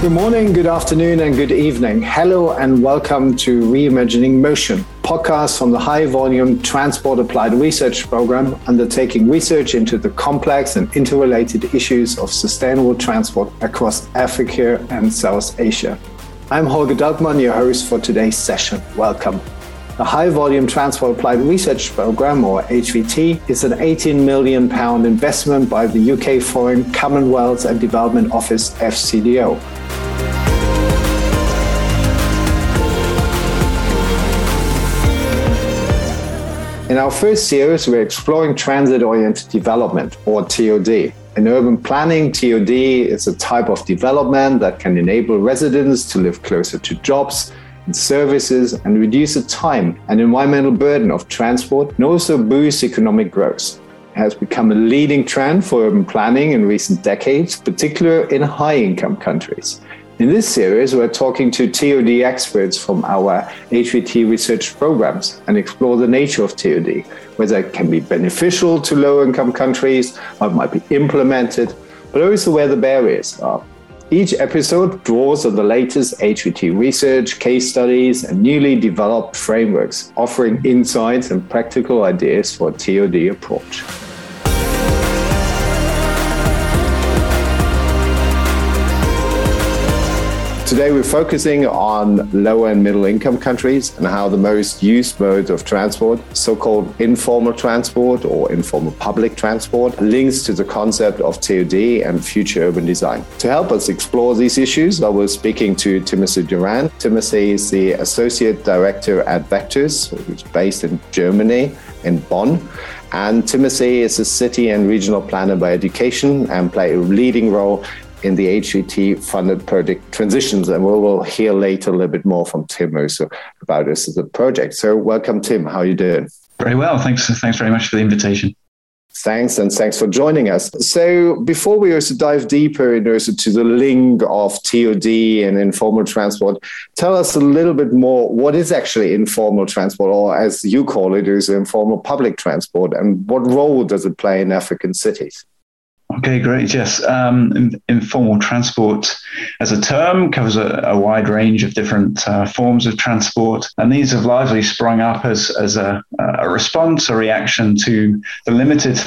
Good morning, good afternoon, and good evening. Hello, and welcome to Reimagining Motion, podcast from the high-volume Transport Applied Research Program, undertaking research into the complex and interrelated issues of sustainable transport across Africa and South Asia. I'm Holger Dalkmann, your host for today's session. Welcome. The High Volume Transport Applied Research Programme, or HVT, is an £18 million investment by the UK Foreign, Commonwealth and Development Office, FCDO. In our first series, we're exploring transit-oriented development, or TOD. In urban planning, TOD is a type of development that can enable residents to live closer to jobs and services and reduce the time and environmental burden of transport and also boost economic growth. It has become a leading trend for urban planning in recent decades, particularly in high-income countries. In this series, we're talking to TOD experts from our HVT research programs and explore the nature of TOD, whether it can be beneficial to low-income countries, how it might be implemented, but also where the barriers are. Each episode draws on the latest HVT research, case studies, and newly developed frameworks, offering insights and practical ideas for a TOD approach. Today, we're focusing on lower and middle income countries and how the most used modes of transport, so-called informal transport or informal public transport, links to the concept of TOD and future urban design. To help us explore these issues, I was speaking to Timothy Durant. Timothy is the Associate Director at Vectos, which is based in Germany, in Bonn. And Timothy is a city and regional planner by education and played a leading role in the HVT-funded project Transitions, and we will hear later a little bit more from Tim also about this as a project. So welcome, Tim. How are you doing? Very well. Thanks very much for the invitation. Thanks, and thanks for joining us. So before we also dive deeper into the link of TOD and informal transport, tell us a little bit more, what is actually informal transport, or as you call it, is informal public transport, and what role does it play in African cities? Okay, great. Yes. Informal transport as a term covers a wide range of different forms of transport. And these have largely sprung up as a response, a reaction to the limited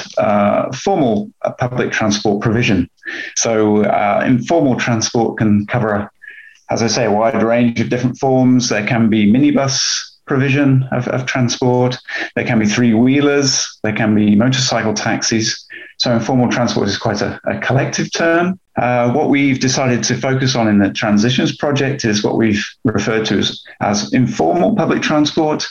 formal public transport provision. So informal transport can cover, as I say, a wide range of different forms. There can be minibus provision of transport. There can be three-wheelers. There can be motorcycle taxis. So informal transport is quite a collective term. What we've decided to focus on in the Transitions project is what we've referred to as informal public transport.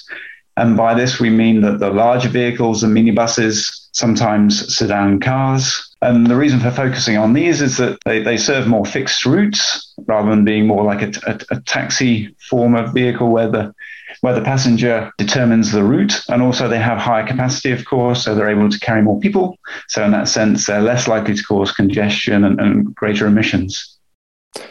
And by this, we mean that the larger vehicles, the minibuses, sometimes sedan cars. And the reason for focusing on these is that they serve more fixed routes rather than being more like a taxi form of vehicle where the passenger determines the route. And also they have higher capacity, of course, so they're able to carry more people. So in that sense, they're less likely to cause congestion and greater emissions.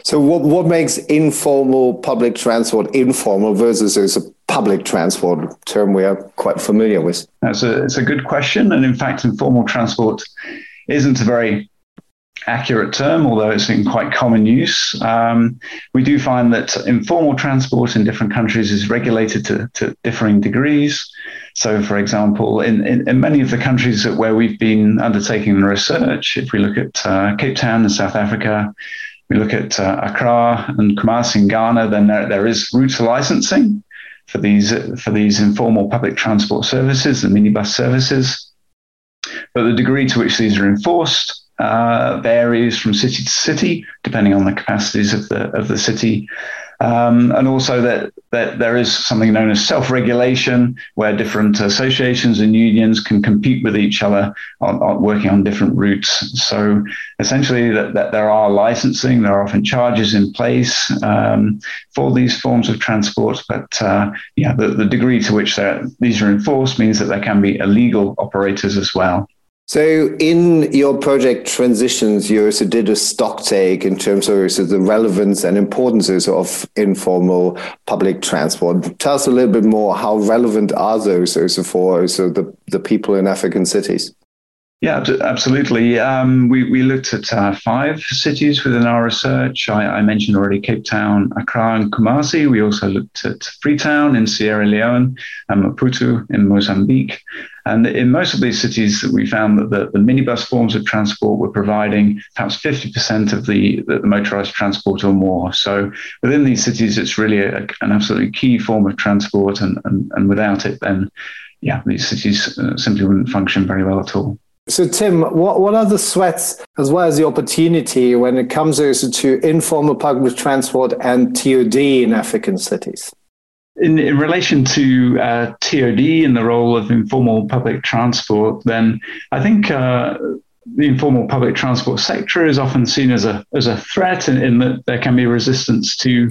So what makes informal public transport informal versus there's a public transport term we are quite familiar with? It's a good question. And in fact, informal transport isn't a very accurate term, although it's in quite common use. We do find that informal transport in different countries is regulated to differing degrees. So, for example, in many of the countries where we've been undertaking research, if we look at Cape Town in South Africa, we look at Accra and Kumasi in Ghana, then there is route licensing for these informal public transport services, the minibus services. But the degree to which these are enforced varies from city to city, depending on the capacities of the city. And also that there is something known as self-regulation, where different associations and unions can compete with each other on working on different routes. So essentially that there are licensing, there are often charges in place for these forms of transport. But the degree to which these are enforced means that there can be illegal operators as well. So in your project Transitions, you also did a stock take in terms of the relevance and importances of informal public transport. Tell us a little bit more, how relevant are those for the people in African cities? Yeah, absolutely. We looked at 5 cities within our research. I mentioned already Cape Town, Accra, and Kumasi. We also looked at Freetown in Sierra Leone and Maputo in Mozambique. And in most of these cities, we found that the minibus forms of transport were providing perhaps 50% of the motorized transport or more. So within these cities, it's really an absolutely key form of transport. And without it, then, yeah, these cities simply wouldn't function very well at all. So, Tim, what are the threats as well as the opportunity when it comes to informal public transport and TOD in African cities? In relation to TOD and the role of informal public transport, then I think the informal public transport sector is often seen as a threat in that there can be resistance to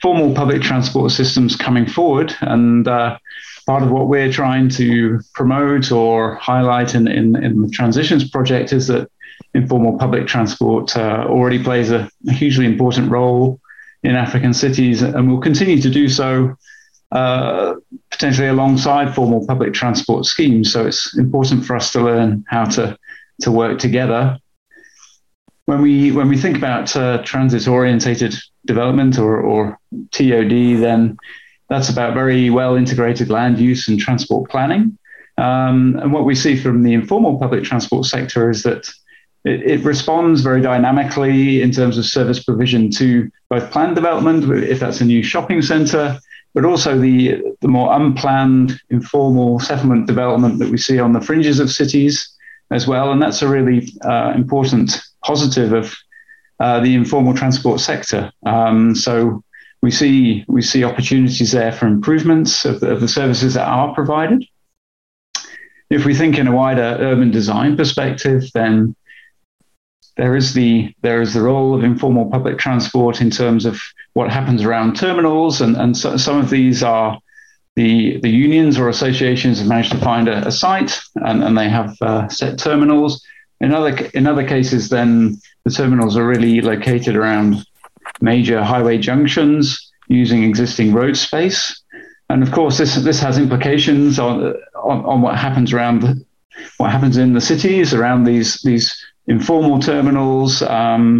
formal public transport systems coming forward. And part of what we're trying to promote or highlight in the Transitions project is that informal public transport already plays a hugely important role in African cities and will continue to do so potentially alongside formal public transport schemes. So it's important for us to learn how to work together. When we think about transit-orientated development or TOD, then that's about very well integrated land use and transport planning. And what we see from the informal public transport sector is that it responds very dynamically in terms of service provision to both planned development, if that's a new shopping centre, but also the more unplanned informal settlement development that we see on the fringes of cities as well. And that's a really important positive of the informal transport sector. So we see opportunities there for improvements of the services that are provided. If we think in a wider urban design perspective, then there is the role of informal public transport in terms of what happens around terminals. And so, some of these are the unions or associations have managed to find a site and they have set terminals. In other cases, then the terminals are really located around major highway junctions using existing road space. And of course, this has implications on what happens in the cities around these informal terminals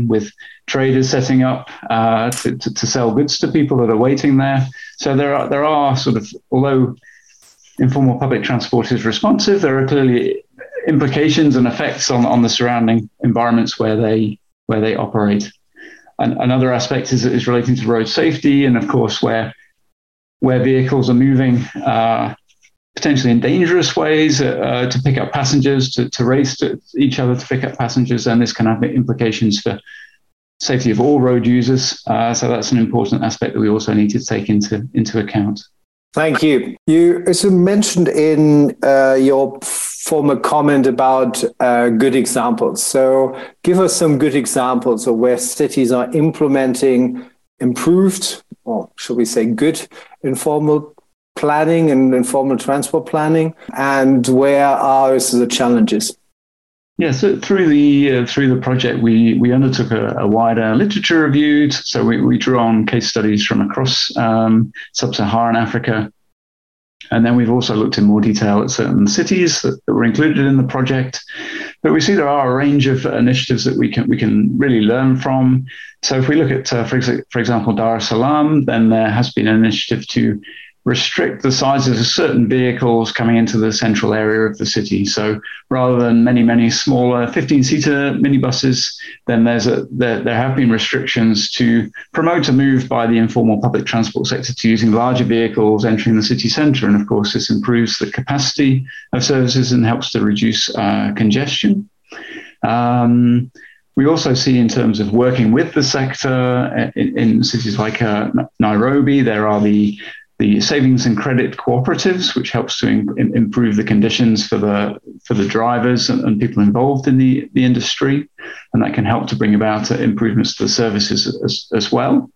with traders setting up to sell goods to people that are waiting there. So there are sort of, although informal public transport is responsive, there are clearly implications and effects on the surrounding environments where they operate. And another aspect is relating to road safety, and of course where vehicles are moving potentially in dangerous ways to pick up passengers, to race to each other to pick up passengers, and this can have implications for safety of all road users. So that's an important aspect that we also need to take into account. Thank you. You also mentioned in your former comment about good examples. So give us some good examples of where cities are implementing improved, or shall we say good, informal planning and informal transport planning, and where are the challenges? Yeah, so through the project, we undertook a wider literature review. So we drew on case studies from across sub-Saharan Africa. And then we've also looked in more detail at certain cities that were included in the project. But we see there are a range of initiatives that we can really learn from. So if we look at, for example, Dar es Salaam, then there has been an initiative to restrict the sizes of certain vehicles coming into the central area of the city. So rather than many smaller 15-seater minibuses, then there have been restrictions to promote a move by the informal public transport sector to using larger vehicles entering the city centre. And of course, this improves the capacity of services and helps to reduce congestion. We also see in terms of working with the sector in cities like Nairobi, there are the savings and credit cooperatives, which helps to improve the conditions for the drivers and people involved in the industry. And that can help to bring about improvements to the services as well.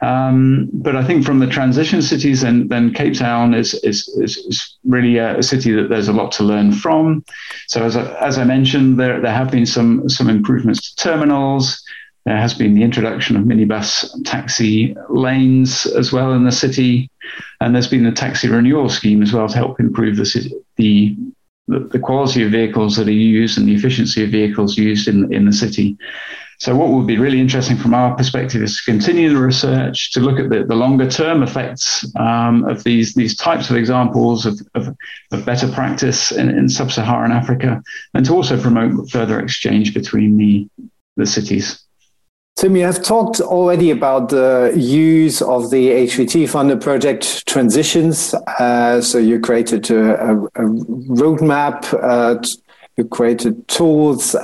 But I think from the transition cities, then Cape Town is really a city that there's a lot to learn from. So as I mentioned, there have been some improvements to terminals. There has been the introduction of minibus taxi lanes as well in the city. And there's been the taxi renewal scheme as well to help improve the the quality of vehicles that are used and the efficiency of vehicles used in the city. So what would be really interesting from our perspective is to continue the research, to look at the longer term effects of these types of examples of better practice in sub-Saharan Africa, and to also promote further exchange between the cities. Tim, you have talked already about the use of the HVT funded project Transitions. So you created a roadmap, you created tools,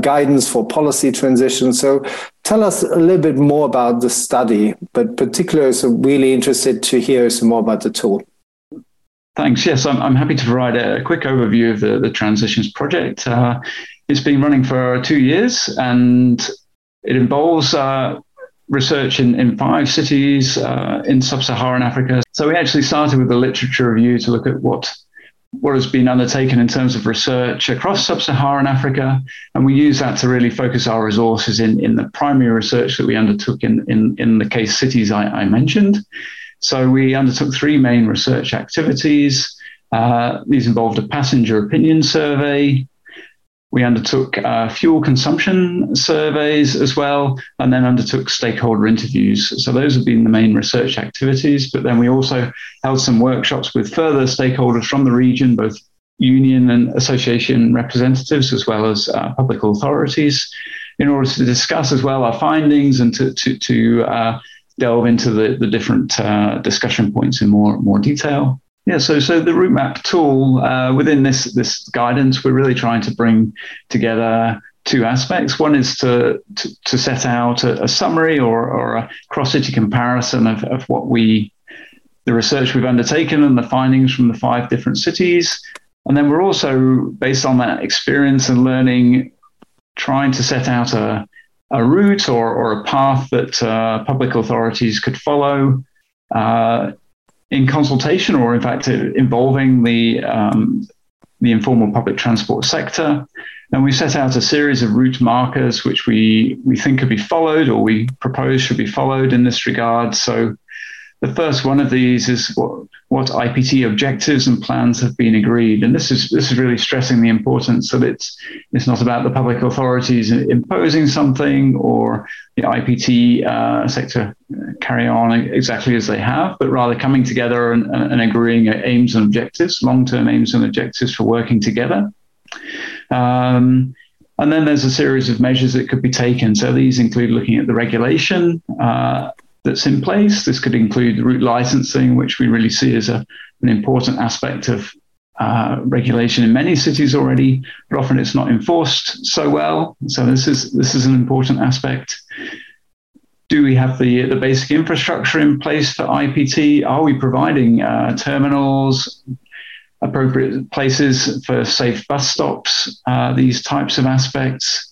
guidance for policy transition. So tell us a little bit more about the study, but particularly so really interested to hear some more about the tool. Thanks. Yes, I'm happy to provide a quick overview of the Transitions project. It's been running for 2 years, and it involves research in 5 cities in sub-Saharan Africa. So we actually started with a literature review to look at what has been undertaken in terms of research across sub-Saharan Africa. And we use that to really focus our resources in the primary research that we undertook in the case cities I mentioned. So we undertook 3 main research activities. These involved a passenger opinion survey. We undertook fuel consumption surveys as well, and then undertook stakeholder interviews. So those have been the main research activities, but then we also held some workshops with further stakeholders from the region, both union and association representatives, as well as public authorities, in order to discuss as well our findings and to delve into the different discussion points in more detail. Yeah, so the route map tool, within this guidance, we're really trying to bring together 2 aspects. One is to set out a summary or a cross-city comparison of the research we've undertaken and the findings from the 5 different cities. And then we're also, based on that experience and learning, trying to set out a route or a path that public authorities could follow in consultation, or in fact involving the informal public transport sector. And we set out a series of route markers which we think could be followed, or we propose should be followed in this regard. So the first one of these is what IPT objectives and plans have been agreed. And this is really stressing the importance that it's not about the public authorities imposing something, or the IPT sector carry on exactly as they have, but rather coming together and agreeing aims and objectives, long-term aims and objectives for working together. And then there's a series of measures that could be taken. So these include looking at the regulation that's in place. This could include route licensing, which we really see as an important aspect of regulation in many cities already, but often it's not enforced so well. So this is an important aspect. Do we have the basic infrastructure in place for IPT? Are we providing terminals, appropriate places for safe bus stops, these types of aspects?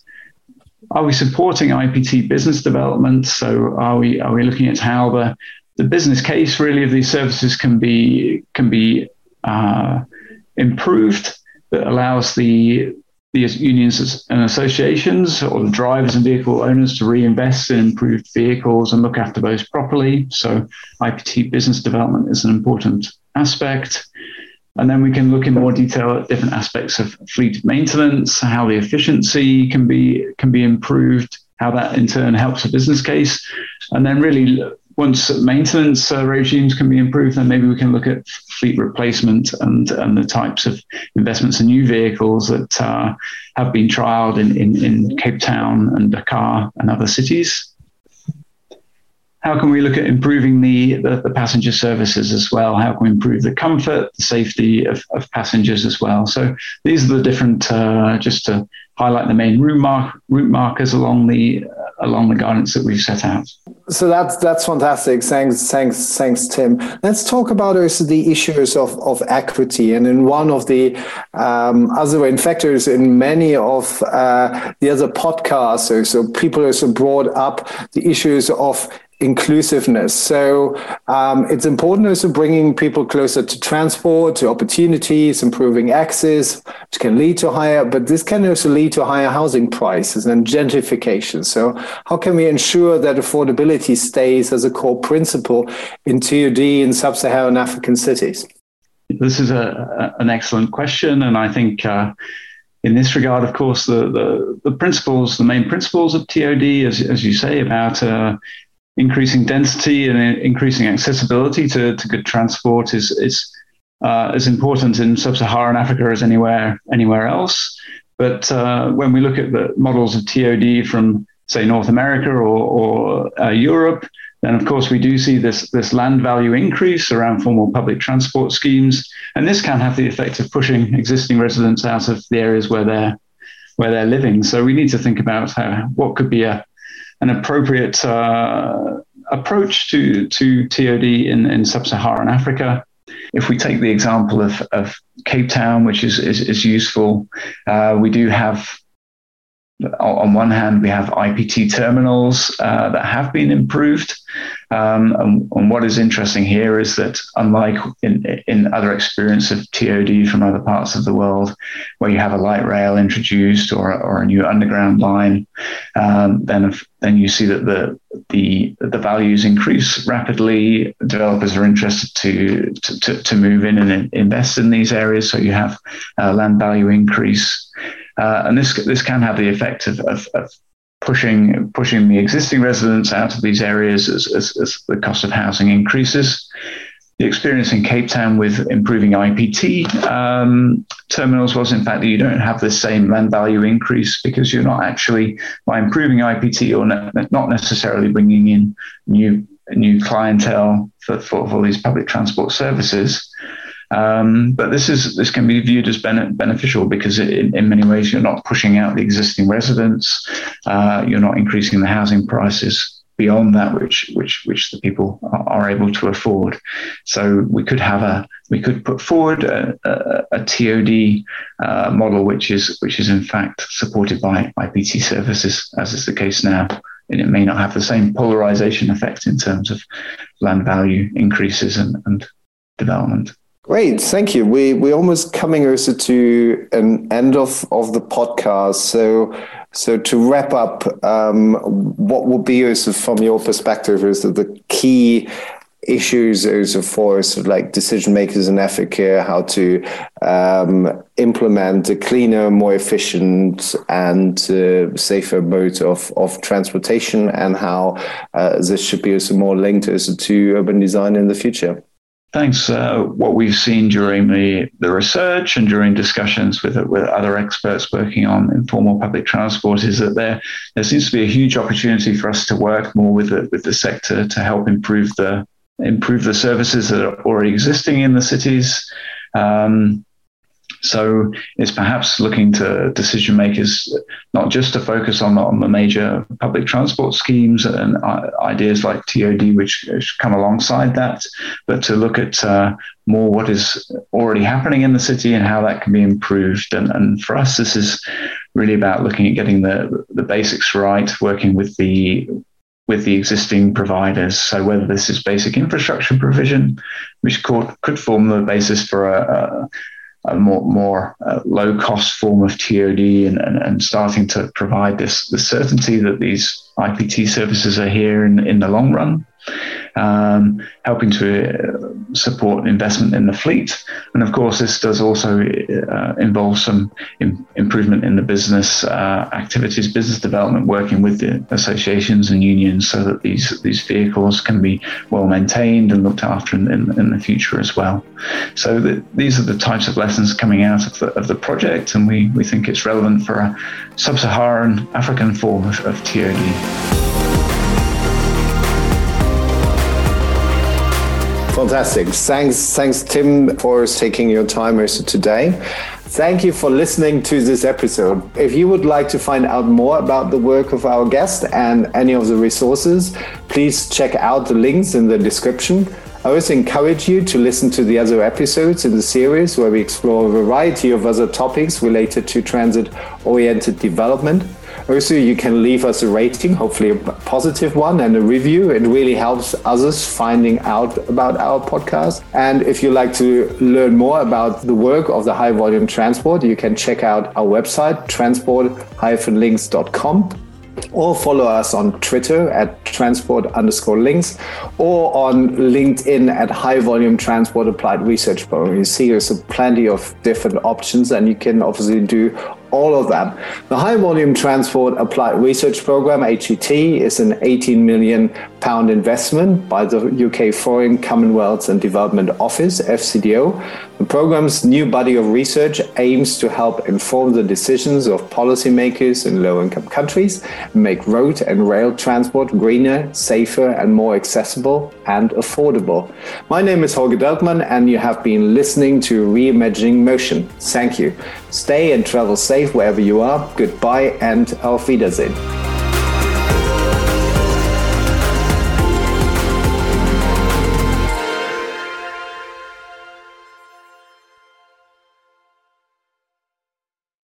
Are we supporting IPT business development? So are we looking at how the business case really of these services can be improved, that allows the unions and associations, or the drivers and vehicle owners, to reinvest in improved vehicles and look after those properly? So IPT business development is an important aspect. And then we can look in more detail at different aspects of fleet maintenance, how the efficiency can be improved, how that in turn helps a business case. And then really, once maintenance regimes can be improved, then maybe we can look at fleet replacement and the types of investments in new vehicles that have been trialed in Cape Town and Dakar and other cities. How can we look at improving the passenger services as well? How can we improve the comfort, the safety of passengers as well? So these are the different, just to highlight the main route markers along the guidance that we've set out. So that's fantastic. Thanks, Tim. Let's talk about also the issues of equity. And in one of the other factors in many of the other podcasts, so people also brought up the issues of inclusiveness. So it's important also bringing people closer to transport, to opportunities, improving access, which can lead to higher, but this can also lead to higher housing prices and gentrification. So how can we ensure that affordability stays as a core principle in TOD in sub-Saharan African cities? This is an excellent question, and I think in this regard, of course, the principles, the main principles of TOD, as you say, about increasing density and increasing accessibility to good transport is as important in sub-Saharan Africa as anywhere else. But when we look at the models of TOD from, say, North America or Europe, then of course we do see this land value increase around formal public transport schemes, and this can have the effect of pushing existing residents out of the areas where they're living. So we need to think about what could be an appropriate approach to TOD in sub-Saharan Africa. If we take the example of Cape Town, which is useful, we do have, on one hand, we have IPT terminals that have been improved. And what is interesting here is that, unlike in other experience of TOD from other parts of the world, where you have a light rail introduced or a new underground line, then you see that the values increase rapidly. Developers are interested to move in and invest in these areas, so you have land value increase. And this can have the effect of pushing the existing residents out of these areas as the cost of housing increases. The experience in Cape Town with improving IPT terminals was, in fact, that you don't have the same land value increase, because you're not actually, by improving IPT, or not necessarily bringing in new clientele for these public transport services. But this can be viewed as beneficial, because in many ways you're not pushing out the existing residents, you're not increasing the housing prices beyond that which the people are able to afford. So we could put forward a TOD model which is in fact supported by IPT services, as is the case now, and it may not have the same polarization effect in terms of land value increases and development. Great, thank you. We're almost coming also to an end of the podcast. So to wrap up, what would be also from your perspective is the key issues also for sort of like decision makers in Africa, how to implement a cleaner, more efficient and safer mode of transportation, and how this should be also more linked also to urban design in the future? Thanks. What we've seen during the research and during discussions with other experts working on informal public transport is that there seems to be a huge opportunity for us to work more with the sector to help improve the services that are already existing in the cities. So it's perhaps looking to decision makers not just to focus on the major public transport schemes and ideas like TOD, which come alongside that, but to look at more what is already happening in the city and how that can be improved. And for us, this is really about looking at getting the basics right, working with the existing providers. So whether this is basic infrastructure provision, which could form the basis for a more low-cost form of TOD and starting to provide the certainty that these IPT services are here in the long run, helping to support investment in the fleet. And of course, this does also involve some improvement in the business activities, business development, working with the associations and unions so that these vehicles can be well maintained and looked after in the future as well. So these are the types of lessons coming out of the project, and we think it's relevant for a sub-Saharan African form of TOD. Fantastic. Thanks, Tim, for taking your time also today. Thank you for listening to this episode. If you would like to find out more about the work of our guest and any of the resources, please check out the links in the description. I also encourage you to listen to the other episodes in the series, where we explore a variety of other topics related to transit-oriented development. Also, you can leave us a rating, hopefully a positive one, and a review. It really helps others finding out about our podcast. And if you like to learn more about the work of the high volume transport, you can check out our website, transport-links.com. or follow us on Twitter at transport_links or on LinkedIn at High Volume Transport Applied Research Program. You see there's plenty of different options and you can obviously do all of them. The High Volume Transport Applied Research Program, HVT, is an £18 million investment by the UK Foreign, Commonwealth and Development Office, FCDO. The program's new body of research aims to help inform the decisions of policymakers in low-income countries, make road and rail transport greener, safer and more accessible and affordable. My name is Holger Dalkmann and you have been listening to Reimagining Motion. Thank you. Stay and travel safe wherever you are. Goodbye and auf Wiedersehen.